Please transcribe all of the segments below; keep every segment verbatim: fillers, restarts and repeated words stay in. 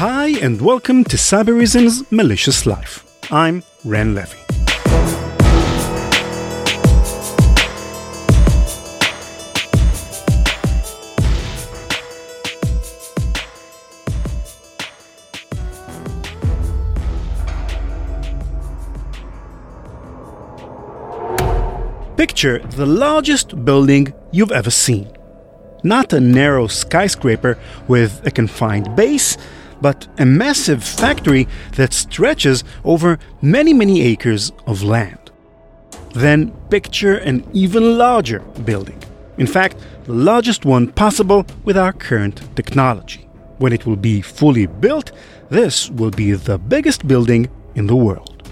Hi and welcome to CyberReason's Malicious Life. I'm Ran Levi. Picture the largest building you've ever seen. Not a narrow skyscraper with a confined base, but a massive factory that stretches over many, many acres of land. Then picture an even larger building. In fact, the largest one possible with our current technology. When it will be fully built, this will be the biggest building in the world.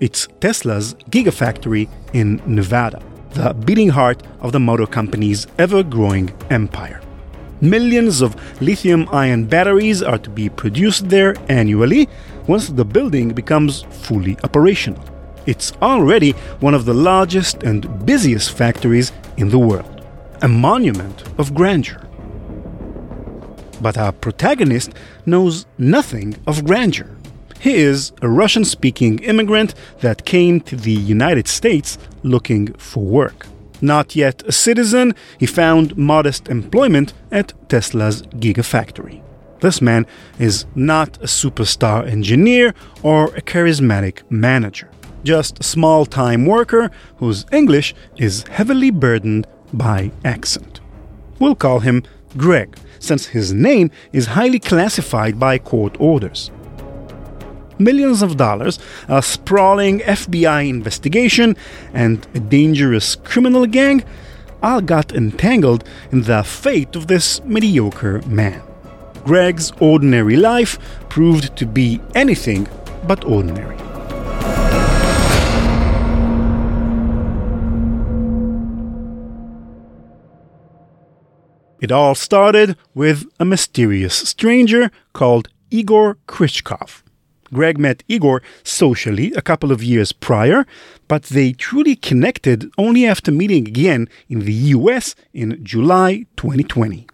It's Tesla's Gigafactory in Nevada, the beating heart of the motor company's ever-growing empire. Millions of lithium-ion batteries are to be produced there annually once the building becomes fully operational. It's already one of the largest and busiest factories in the world, a monument of grandeur. But our protagonist knows nothing of grandeur. He is a Russian-speaking immigrant that came to the United States looking for work. Not yet a citizen, he found modest employment at Tesla's Gigafactory. This man is not a superstar engineer or a charismatic manager, just a small-time worker whose English is heavily burdened by accent. We'll call him Greg, since his name is highly classified by court orders. Millions of dollars, a sprawling F B I investigation, and a dangerous criminal gang all got entangled in the fate of this mediocre man. Greg's ordinary life proved to be anything but ordinary. It all started with a mysterious stranger called Igor Kriuchkov. Greg met Igor socially a couple of years prior, but they truly connected only after meeting again in the U S in July twenty twenty.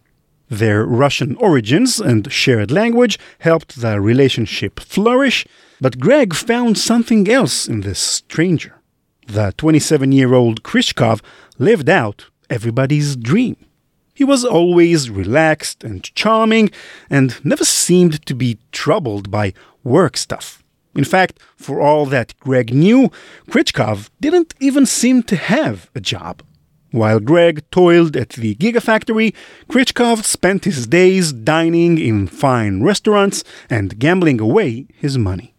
Their Russian origins and shared language helped the relationship flourish, but Greg found something else in this stranger. The twenty-seven-year-old Kriuchkov lived out everybody's dream. He was always relaxed and charming and never seemed to be troubled by work stuff. In fact, for all that Greg knew, Kriuchkov didn't even seem to have a job. While Greg toiled at the Gigafactory, Kriuchkov spent his days dining in fine restaurants and gambling away his money.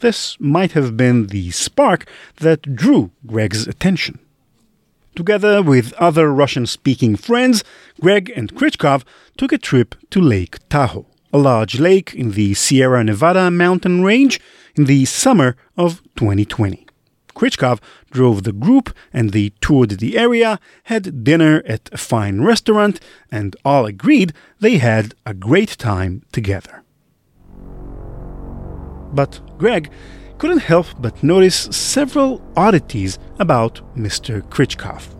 This might have been the spark that drew Greg's attention. Together with other Russian-speaking friends, Greg and Kriuchkov took a trip to Lake Tahoe, a large lake in the Sierra Nevada mountain range, in the summer of twenty twenty. Kriuchkov drove the group and they toured the area, had dinner at a fine restaurant, and all agreed they had a great time together. But Greg couldn't help but notice several oddities about Mister Kriuchkov.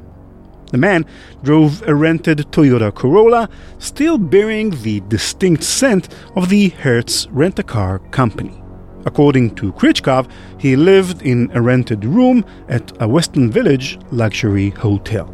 The man drove a rented Toyota Corolla, still bearing the distinct scent of the Hertz rent-a-car company. According to Kriuchkov, he lived in a rented room at a Western Village luxury hotel.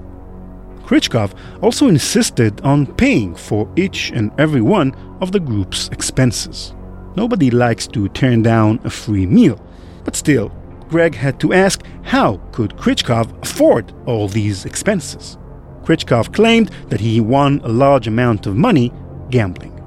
Kriuchkov also insisted on paying for each and every one of the group's expenses. Nobody likes to turn down a free meal, but still, Greg had to ask, how could Kriuchkov afford all these expenses? Kriuchkov claimed that he won a large amount of money gambling.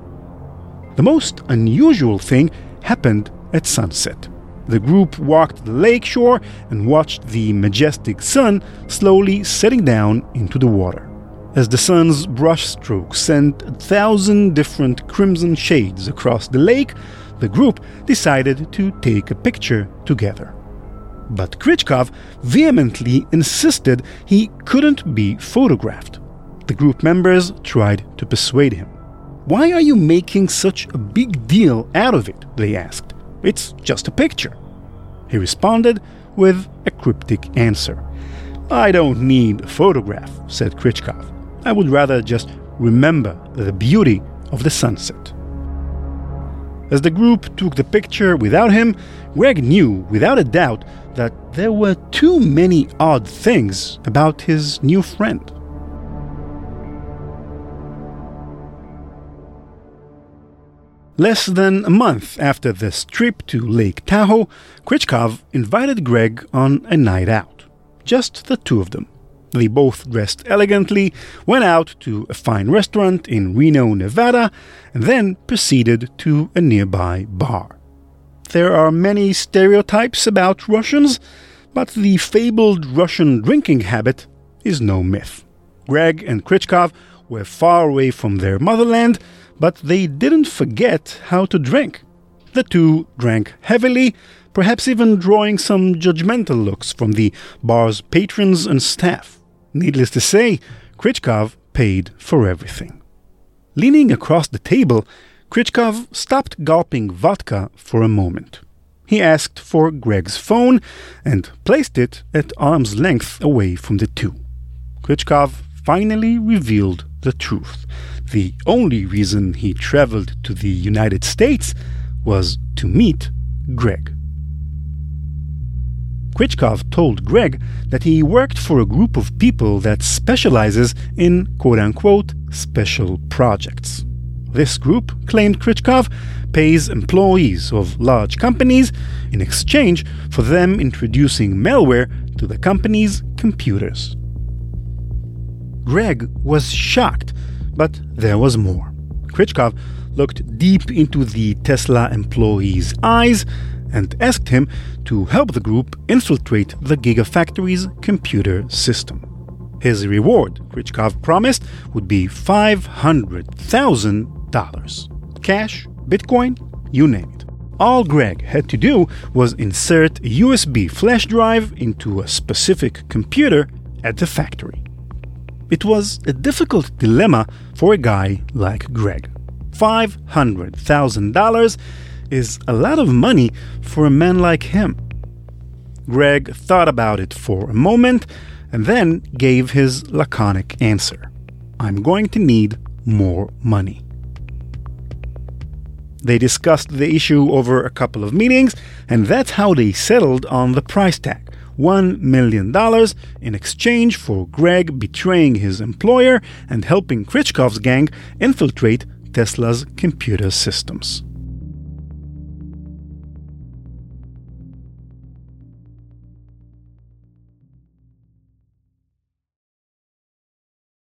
The most unusual thing happened at sunset. The group walked the lakeshore and watched the majestic sun slowly setting down into the water. As the sun's brushstrokes sent a thousand different crimson shades across the lake, the group decided to take a picture together. But Kriuchkov vehemently insisted he couldn't be photographed. The group members tried to persuade him. "Why are you making such a big deal out of it?" they asked. "It's just a picture." He responded with a cryptic answer. "I don't need a photograph," said Kriuchkov. "I would rather just remember the beauty of the sunset." As the group took the picture without him, Greg knew without a doubt that there were too many odd things about his new friend. Less than a month after this trip to Lake Tahoe, Kriuchkov invited Greg on a night out. Just the two of them. They both dressed elegantly, went out to a fine restaurant in Reno, Nevada, and then proceeded to a nearby bar. There are many stereotypes about Russians, but the fabled Russian drinking habit is no myth. Greg and Kriuchkov were far away from their motherland, but they didn't forget how to drink. The two drank heavily, perhaps even drawing some judgmental looks from the bar's patrons and staff. Needless to say, Kriuchkov paid for everything. Leaning across the table, Kriuchkov stopped gulping vodka for a moment. He asked for Greg's phone and placed it at arm's length away from the two. Kriuchkov finally revealed the truth. The only reason he traveled to the United States was to meet Greg. Kriuchkov told Greg that he worked for a group of people that specializes in quote-unquote special projects. This group, claimed Kriuchkov, pays employees of large companies in exchange for them introducing malware to the company's computers. Greg was shocked, but there was more. Kriuchkov looked deep into the Tesla employee's eyes and asked him to help the group infiltrate the Gigafactory's computer system. His reward, Kriuchkov promised, would be five hundred thousand dollars. Cash, Bitcoin, you name it. All Greg had to do was insert a U S B flash drive into a specific computer at the factory. It was a difficult dilemma for a guy like Greg. five hundred thousand dollars is a lot of money for a man like him. Greg thought about it for a moment and then gave his laconic answer. I'm going to need more money. They discussed the issue over a couple of meetings, and that's how they settled on the price tag. one million dollars in exchange for Greg betraying his employer and helping Kriuchkov's gang infiltrate Tesla's computer systems.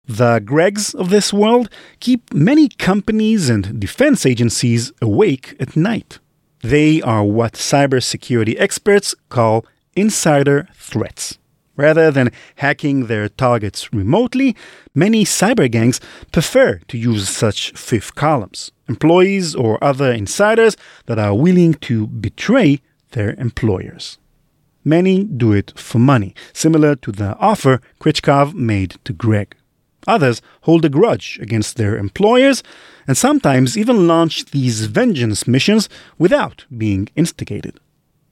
The Gregs of this world keep many companies and defense agencies awake at night. They are what cybersecurity experts call insider threats. Rather than hacking their targets remotely, many cyber gangs prefer to use such fifth columns, employees or other insiders that are willing to betray their employers. Many do it for money, similar to the offer Kriuchkov made to Greg. Others hold a grudge against their employers and sometimes even launch these vengeance missions without being instigated.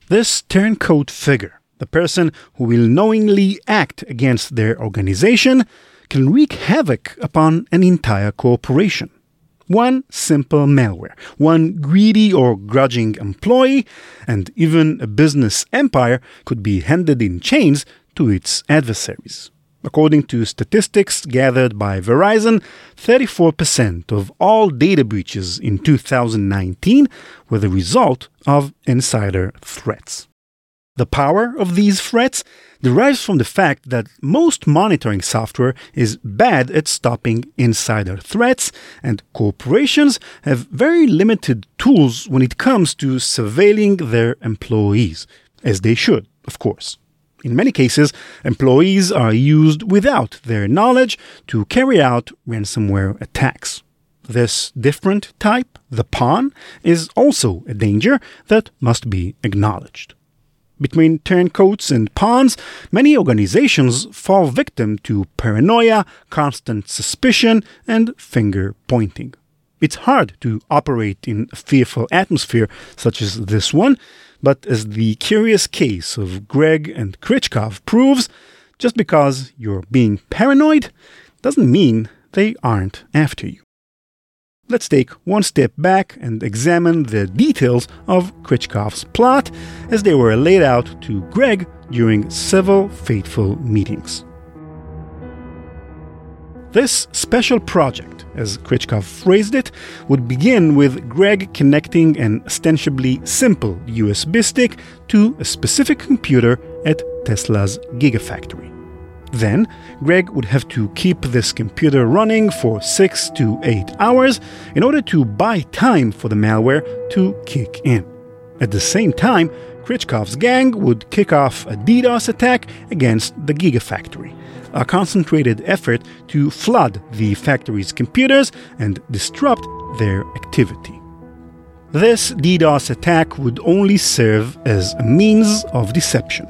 This turncoat figure, the person who will knowingly act against their organization, can wreak havoc upon an entire corporation. One simple malware, one greedy or grudging employee, and even a business empire could be handed in chains to its adversaries. According to statistics gathered by Verizon, thirty-four percent of all data breaches in two thousand nineteen were the result of insider threats. The power of these threats derives from the fact that most monitoring software is bad at stopping insider threats, and corporations have very limited tools when it comes to surveilling their employees, as they should, of course. In many cases, employees are used without their knowledge to carry out ransomware attacks. This different type, the pawn, is also a danger that must be acknowledged. Between turncoats and pawns, many organizations fall victim to paranoia, constant suspicion, and finger pointing. It's hard to operate in a fearful atmosphere such as this one, but as the curious case of Greg and Kriuchkov proves, just because you're being paranoid doesn't mean they aren't after you. Let's take one step back and examine the details of Kriuchkov's plot as they were laid out to Greg during several fateful meetings. This special project, as Kriuchkov phrased it, would begin with Greg connecting an ostensibly simple U S B stick to a specific computer at Tesla's Gigafactory. Then, Greg would have to keep this computer running for six to eight hours in order to buy time for the malware to kick in. At the same time, Kriuchkov's gang would kick off a DDoS attack against the Gigafactory, a concentrated effort to flood the factory's computers and disrupt their activity. This DDoS attack would only serve as a means of deception.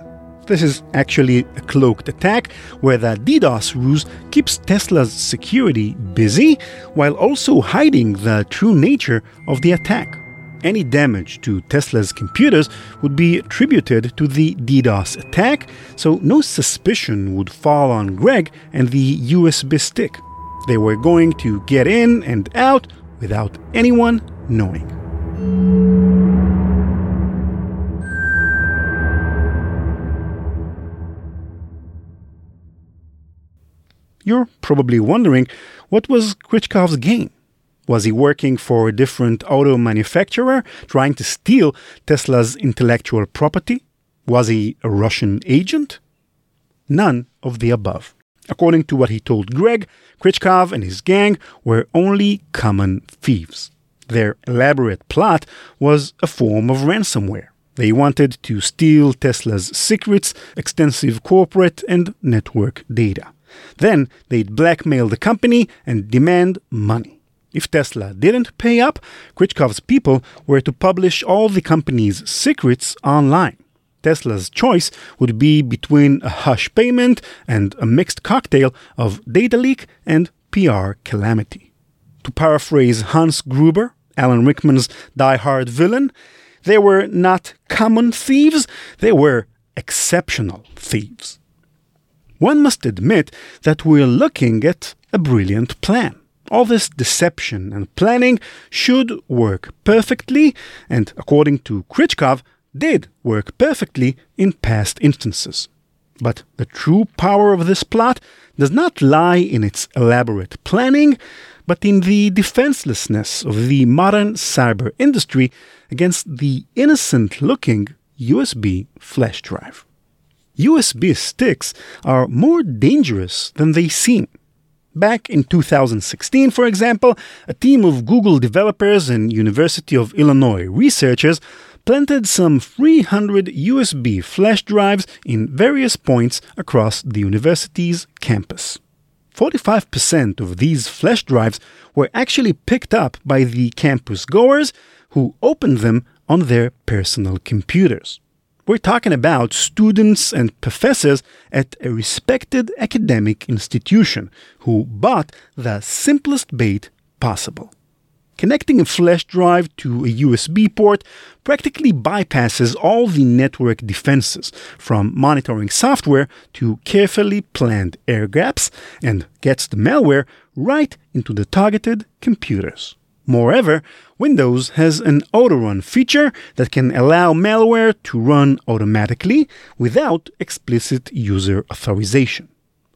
This is actually a cloaked attack where the DDoS ruse keeps Tesla's security busy while also hiding the true nature of the attack. Any damage to Tesla's computers would be attributed to the DDoS attack, so no suspicion would fall on Greg and the U S B stick. They were going to get in and out without anyone knowing. You're probably wondering, what was Kriuchkov's game? Was he working for a different auto manufacturer, trying to steal Tesla's intellectual property? Was he a Russian agent? None of the above. According to what he told Greg, Kriuchkov and his gang were only common thieves. Their elaborate plot was a form of ransomware. They wanted to steal Tesla's secrets, extensive corporate and network data. Then they'd blackmail the company and demand money. If Tesla didn't pay up, Kriuchkov's people were to publish all the company's secrets online. Tesla's choice would be between a hush payment and a mixed cocktail of data leak and P R calamity. To paraphrase Hans Gruber, Alan Rickman's die-hard villain, they were not common thieves, they were exceptional thieves. One must admit that we're looking at a brilliant plan. All this deception and planning should work perfectly, and according to Kriuchkov, did work perfectly in past instances. But the true power of this plot does not lie in its elaborate planning, but in the defenselessness of the modern cyber industry against the innocent-looking U S B flash drive. U S B sticks are more dangerous than they seem. Back in two thousand sixteen, for example, a team of Google developers and University of Illinois researchers planted some three hundred U S B flash drives in various points across the university's campus. forty-five percent of these flash drives were actually picked up by the campus goers who opened them on their personal computers. We're talking about students and professors at a respected academic institution who bought the simplest bait possible. Connecting a flash drive to a U S B port practically bypasses all the network defenses, from monitoring software to carefully planned air gaps, and gets the malware right into the targeted computers. Moreover, Windows has an autorun feature that can allow malware to run automatically without explicit user authorization.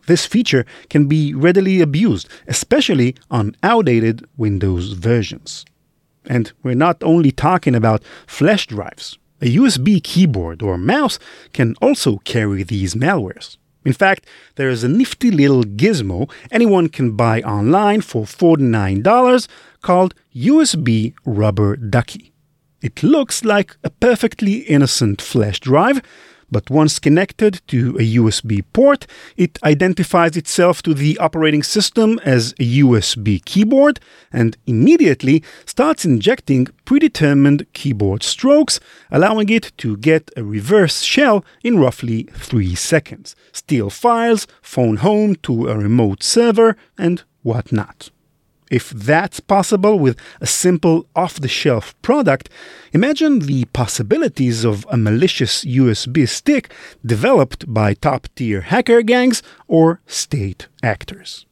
This feature can be readily abused, especially on outdated Windows versions. And we're not only talking about flash drives. A U S B keyboard or mouse can also carry these malwares. In fact, there is a nifty little gizmo anyone can buy online for forty-nine dollars called U S B Rubber Ducky. It looks like a perfectly innocent flash drive, but once connected to a U S B port, it identifies itself to the operating system as a U S B keyboard and immediately starts injecting predetermined keyboard strokes, allowing it to get a reverse shell in roughly three seconds, steal files, phone home to a remote server, and whatnot. If that's possible with a simple off-the-shelf product, imagine the possibilities of a malicious U S B stick developed by top-tier hacker gangs or state actors.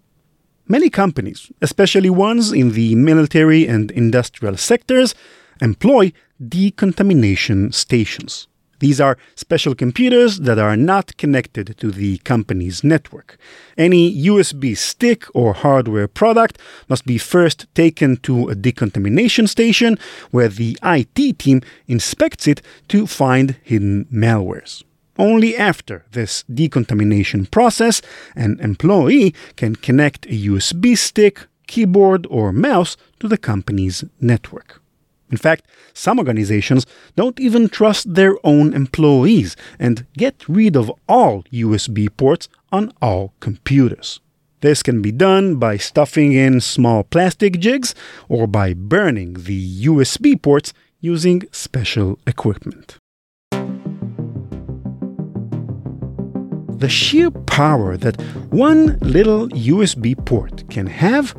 Many companies, especially ones in the military and industrial sectors, employ decontamination stations. These are special computers that are not connected to the company's network. Any U S B stick or hardware product must be first taken to a decontamination station where the I T team inspects it to find hidden malwares. Only after this decontamination process, an employee can connect a U S B stick, keyboard, or mouse to the company's network. In fact, some organizations don't even trust their own employees and get rid of all U S B ports on all computers. This can be done by stuffing in small plastic jigs or by burning the U S B ports using special equipment. The sheer power that one little U S B port can have,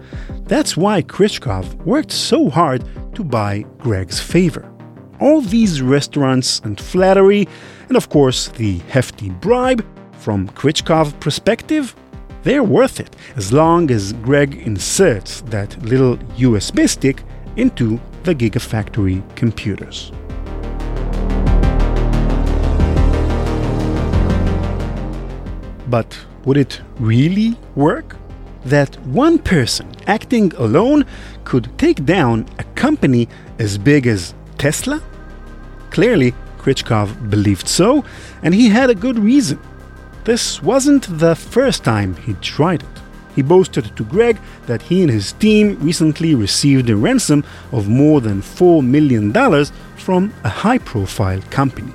that's why Kriuchkov worked so hard to buy Greg's favor. All these restaurants and flattery, and of course the hefty bribe, from Kriuchkov's perspective, they're worth it, as long as Greg inserts that little U S B stick into the Gigafactory computers. But would it really work? That one person acting alone could take down a company as big as Tesla? Clearly, Kriuchkov believed so, and he had a good reason. This wasn't the first time he tried it. He boasted to Greg that he and his team recently received a ransom of more than four million dollars from a high-profile company.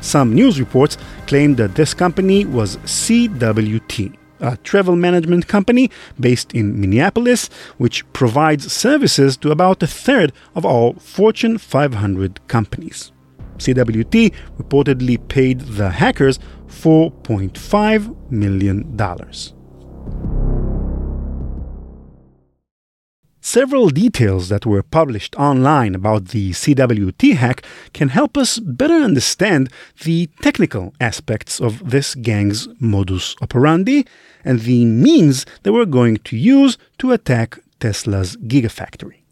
Some news reports claimed that this company was C W T, a travel management company based in Minneapolis, which provides services to about a third of all Fortune five hundred companies. C W T reportedly paid the hackers four point five million dollars. Several details that were published online about the C W T hack can help us better understand the technical aspects of this gang's modus operandi and the means they were going to use to attack Tesla's Gigafactory.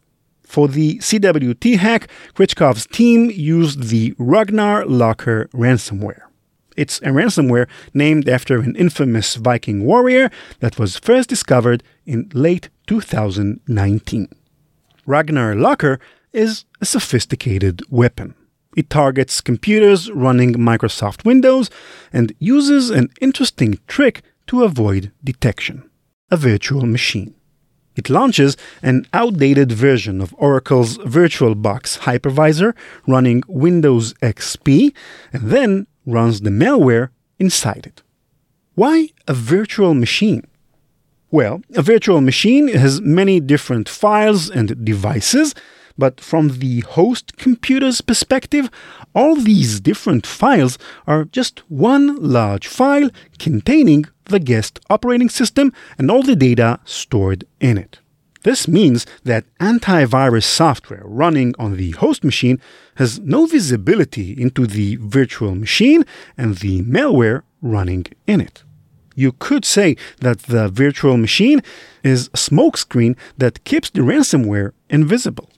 For the C W T hack, Kriuchkov's team used the Ragnar Locker ransomware. It's a ransomware named after an infamous Viking warrior that was first discovered in late two thousand nineteen. Ragnar Locker is a sophisticated weapon. It targets computers running Microsoft Windows and uses an interesting trick to avoid detection: a virtual machine. It launches an outdated version of Oracle's VirtualBox hypervisor running Windows X P and then runs the malware inside it. Why a virtual machine? Well, a virtual machine has many different files and devices, but from the host computer's perspective, all these different files are just one large file containing the guest operating system and all the data stored in it. This means that antivirus software running on the host machine has no visibility into the virtual machine and the malware running in it. You could say that the virtual machine is a smokescreen that keeps the ransomware invisible.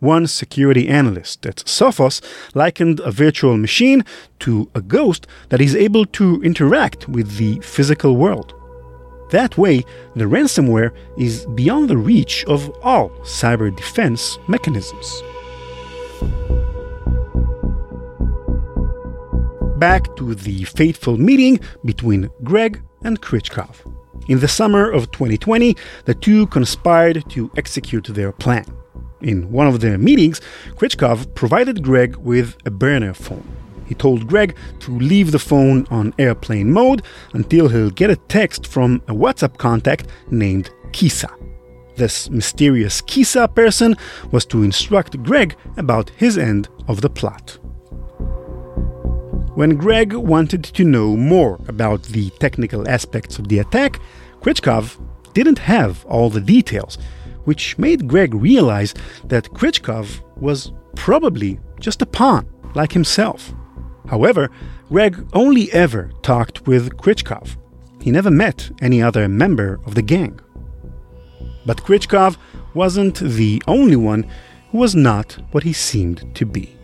One security analyst at Sophos likened a virtual machine to a ghost that is able to interact with the physical world. That way, the ransomware is beyond the reach of all cyber defense mechanisms. Back to the fateful meeting between Greg and Kriuchkov. In the summer of twenty twenty, the two conspired to execute their plan. In one of their meetings, Kriuchkov provided Greg with a burner phone. He told Greg to leave the phone on airplane mode until he'll get a text from a WhatsApp contact named Kisa. This mysterious Kisa person was to instruct Greg about his end of the plot. When Greg wanted to know more about the technical aspects of the attack, Kriuchkov didn't have all the details, which made Greg realize that Kriuchkov was probably just a pawn like himself. However, Greg only ever talked with Kriuchkov. He never met any other member of the gang. But Kriuchkov wasn't the only one who was not what he seemed to be.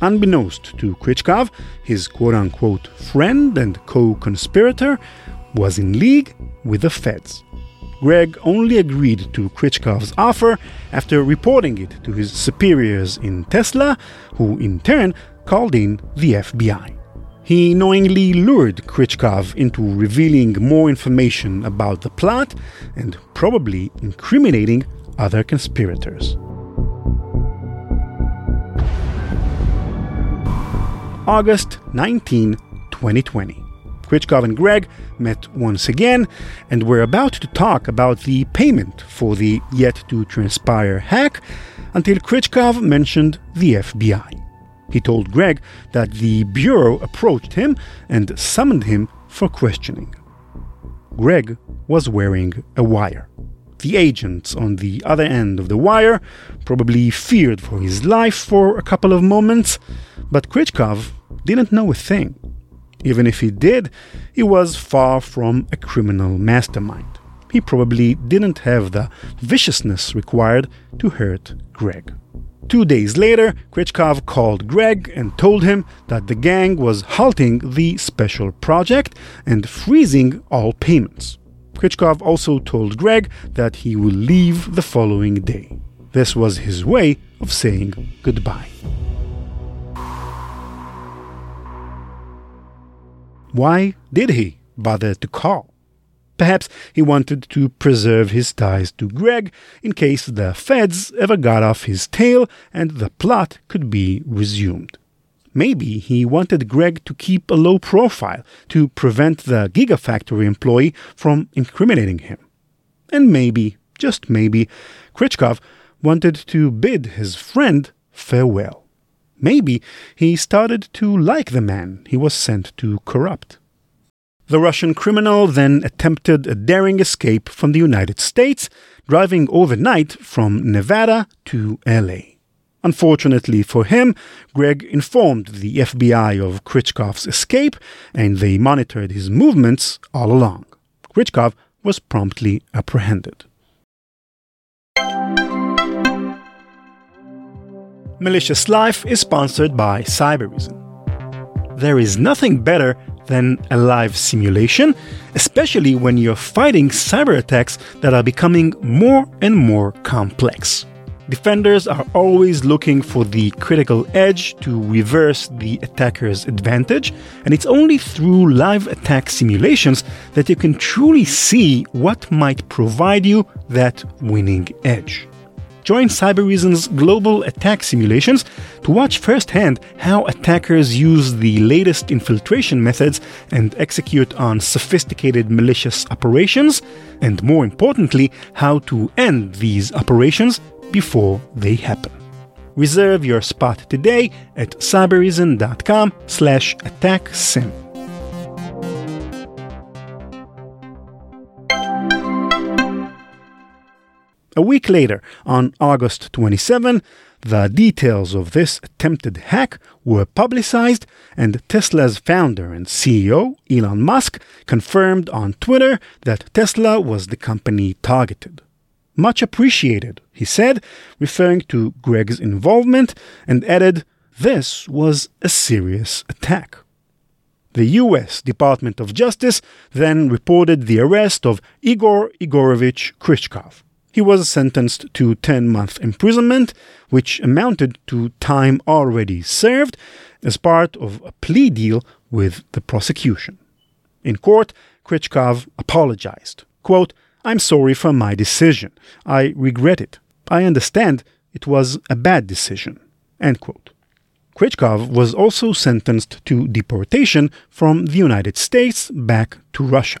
Unbeknownst to Kriuchkov, his quote-unquote friend and co-conspirator was in league with the feds. Greg only agreed to Kriuchkov's offer after reporting it to his superiors in Tesla, who in turn called in the F B I. He knowingly lured Kriuchkov into revealing more information about the plot and probably incriminating other conspirators. August nineteenth, twenty twenty. Kriuchkov and Greg met once again and were about to talk about the payment for the yet-to-transpire hack until Kriuchkov mentioned the F B I. He told Greg that the Bureau approached him and summoned him for questioning. Greg was wearing a wire. The agents on the other end of the wire probably feared for his life for a couple of moments, but Kriuchkov didn't know a thing. Even if he did, he was far from a criminal mastermind. He probably didn't have the viciousness required to hurt Greg. Two days later, Kriuchkov called Greg and told him that the gang was halting the special project and freezing all payments. Kriuchkov also told Greg that he will leave the following day. This was his way of saying goodbye. Why did he bother to call? Perhaps he wanted to preserve his ties to Greg in case the feds ever got off his tail and the plot could be resumed. Maybe he wanted Greg to keep a low profile to prevent the Gigafactory employee from incriminating him. And maybe, just maybe, Kriuchkov wanted to bid his friend farewell. Maybe he started to like the man he was sent to corrupt. The Russian criminal then attempted a daring escape from the United States, driving overnight from Nevada to L A. Unfortunately for him, Greg informed the F B I of Kriuchkov's escape, and they monitored his movements all along. Kriuchkov was promptly apprehended. Malicious Life is sponsored by CyberReason. There is nothing better than a live simulation, especially when you're fighting cyber attacks that are becoming more and more complex. Defenders are always looking for the critical edge to reverse the attacker's advantage, and it's only through live attack simulations that you can truly see what might provide you that winning edge. Join CyberReason's global attack simulations to watch firsthand how attackers use the latest infiltration methods and execute on sophisticated malicious operations, and more importantly, how to end these operations before they happen. Reserve your spot today at cyberreason dot com slash attack sim. A week later, on August twenty-seventh, the details of this attempted hack were publicized, and Tesla's founder and C E O, Elon Musk, confirmed on Twitter that Tesla was the company targeted. Much appreciated, he said, referring to Greg's involvement, and added, "This was a serious attack." The U S Department of Justice then reported the arrest of Igor Igorovich Kriuchkov. He was sentenced to ten months imprisonment, which amounted to time already served, as part of a plea deal with the prosecution. In court, Kriuchkov apologized. Quote, "I'm sorry for my decision. I regret it. I understand it was a bad decision." End quote. Kriuchkov was also sentenced to deportation from the United States back to Russia.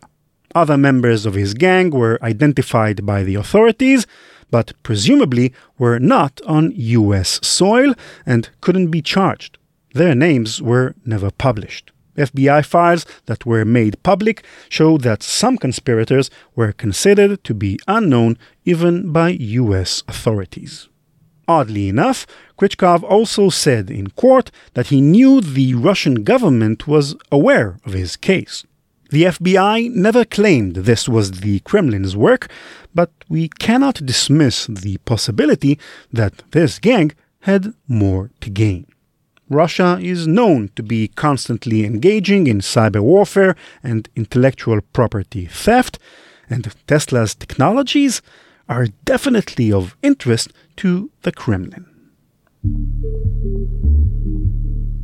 Other members of his gang were identified by the authorities, but presumably were not on U S soil and couldn't be charged. Their names were never published. F B I files that were made public show that some conspirators were considered to be unknown even by U S authorities. Oddly enough, Kriuchkov also said in court that he knew the Russian government was aware of his case. The F B I never claimed this was the Kremlin's work, but we cannot dismiss the possibility that this gang had more to gain. Russia is known to be constantly engaging in cyber warfare and intellectual property theft, and Tesla's technologies are definitely of interest to the Kremlin.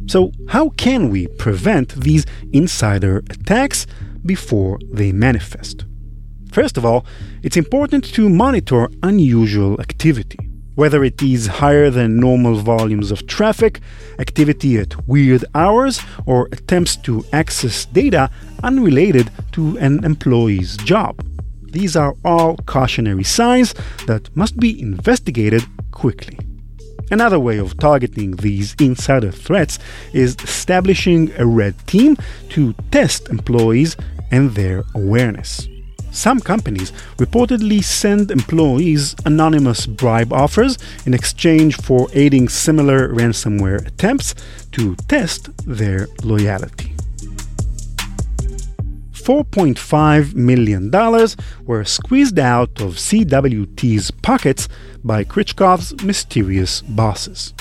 So how can we prevent these insider attacks before they manifest? First of all, it's important to monitor unusual activity, whether it is higher than normal volumes of traffic, activity at weird hours, or attempts to access data unrelated to an employee's job. These are all cautionary signs that must be investigated quickly. Another way of targeting these insider threats is establishing a red team to test employees and their awareness. Some companies reportedly send employees anonymous bribe offers in exchange for aiding similar ransomware attempts to test their loyalty. four point five million dollars were squeezed out of C W T's pockets by Kriuchkov's mysterious bosses.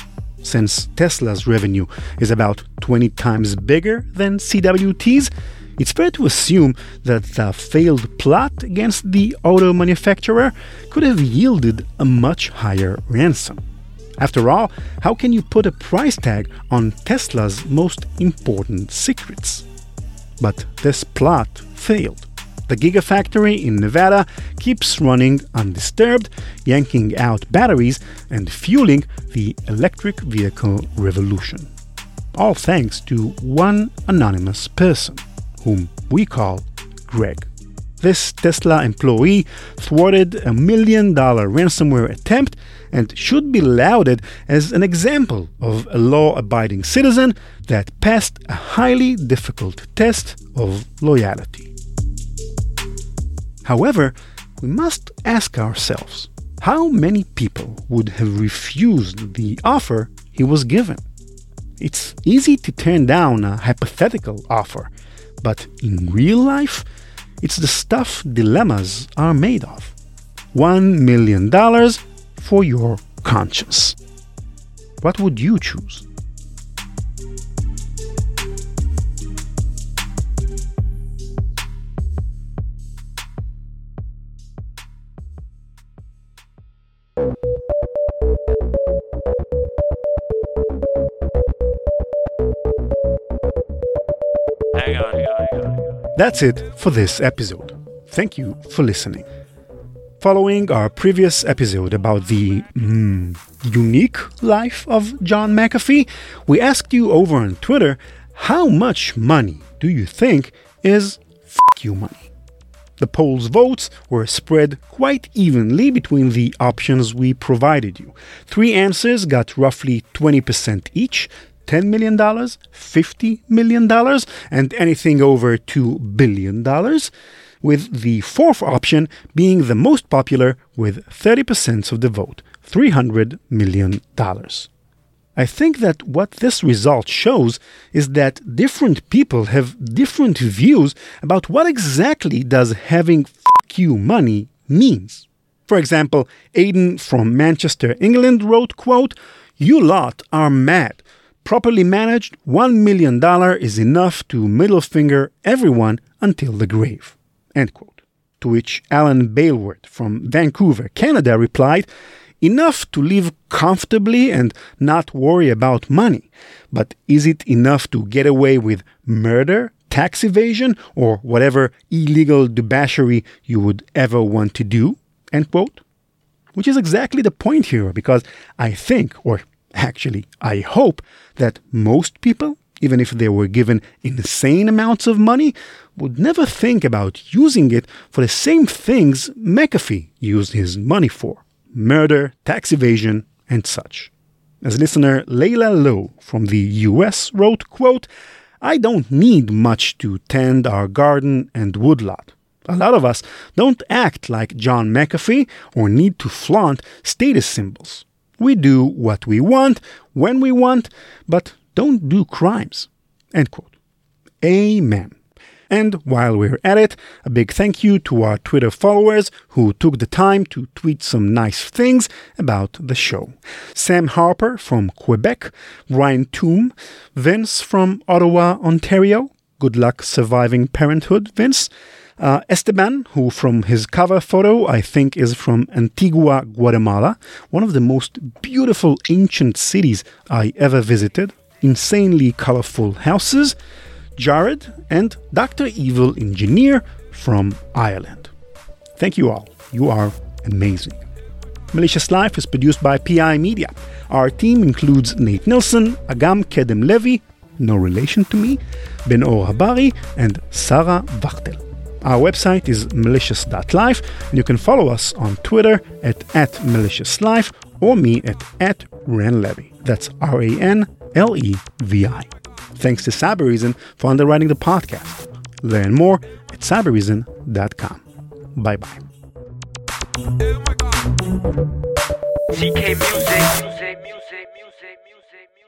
Since Tesla's revenue is about twenty times bigger than C W T's, it's fair to assume that the failed plot against the auto manufacturer could have yielded a much higher ransom. After all, how can you put a price tag on Tesla's most important secrets? But this plot failed. The Gigafactory in Nevada keeps running undisturbed, yanking out batteries and fueling the electric vehicle revolution. All thanks to one anonymous person, whom we call Greg. This Tesla employee thwarted a million-dollar ransomware attempt and should be lauded as an example of a law-abiding citizen that passed a highly difficult test of loyalty. However, we must ask ourselves, how many people would have refused the offer he was given? It's easy to turn down a hypothetical offer, but in real life, it's the stuff dilemmas are made of. one million dollars for your conscience. What would you choose? Hang on, hang on, hang on. That's it for this episode. Thank you for listening. Following our previous episode about the mm, unique life of John McAfee, we asked you over on Twitter, how much money do you think is f*** you money? The poll's votes were spread quite evenly between the options we provided you. Three answers got roughly twenty percent each, ten million dollars, fifty million dollars, and anything over two billion dollars, with the fourth option being the most popular with thirty percent of the vote, three hundred million dollars. I think that what this result shows is that different people have different views about what exactly does having f*** you money means. For example, Aidan from Manchester, England wrote, quote, "You lot are mad. Properly managed, one million dollars is enough to middle finger everyone until the grave." End quote. To which Alan Bailward from Vancouver, Canada replied, "Enough to live comfortably and not worry about money. But is it enough to get away with murder, tax evasion, or whatever illegal debauchery you would ever want to do?" End quote. Which is exactly the point here, because I think, or actually, I hope that most people, even if they were given insane amounts of money, would never think about using it for the same things McAfee used his money for: murder, tax evasion, and such. As listener Leila Lowe from the U S wrote, quote, "I don't need much to tend our garden and woodlot. A lot of us don't act like John McAfee or need to flaunt status symbols. We do what we want, when we want, but don't do crimes." End quote. Amen. And while we're at it, a big thank you to our Twitter followers who took the time to tweet some nice things about the show. Sam Harper from Quebec, Ryan Toom, Vince from Ottawa, Ontario. Good luck surviving parenthood, Vince. Uh, Esteban, who from his cover photo, I think is from Antigua, Guatemala, one of the most beautiful ancient cities I ever visited. Insanely colorful houses. Jared and Doctor Evil Engineer from Ireland. Thank you all. You are amazing. Malicious Life is produced by P I Media. Our team includes Nate Nilsson, Agam Kedem Levy, no relation to me, Ben-Or Habari, and Sarah Wachtel. Our website is malicious dot life, and you can follow us on Twitter at, at maliciouslife or me at, at ranlevi. That's R A N L E V I. Thanks to CyberReason for underwriting the podcast. Learn more at cyber reason dot com. Bye-bye. Oh my God. C K music.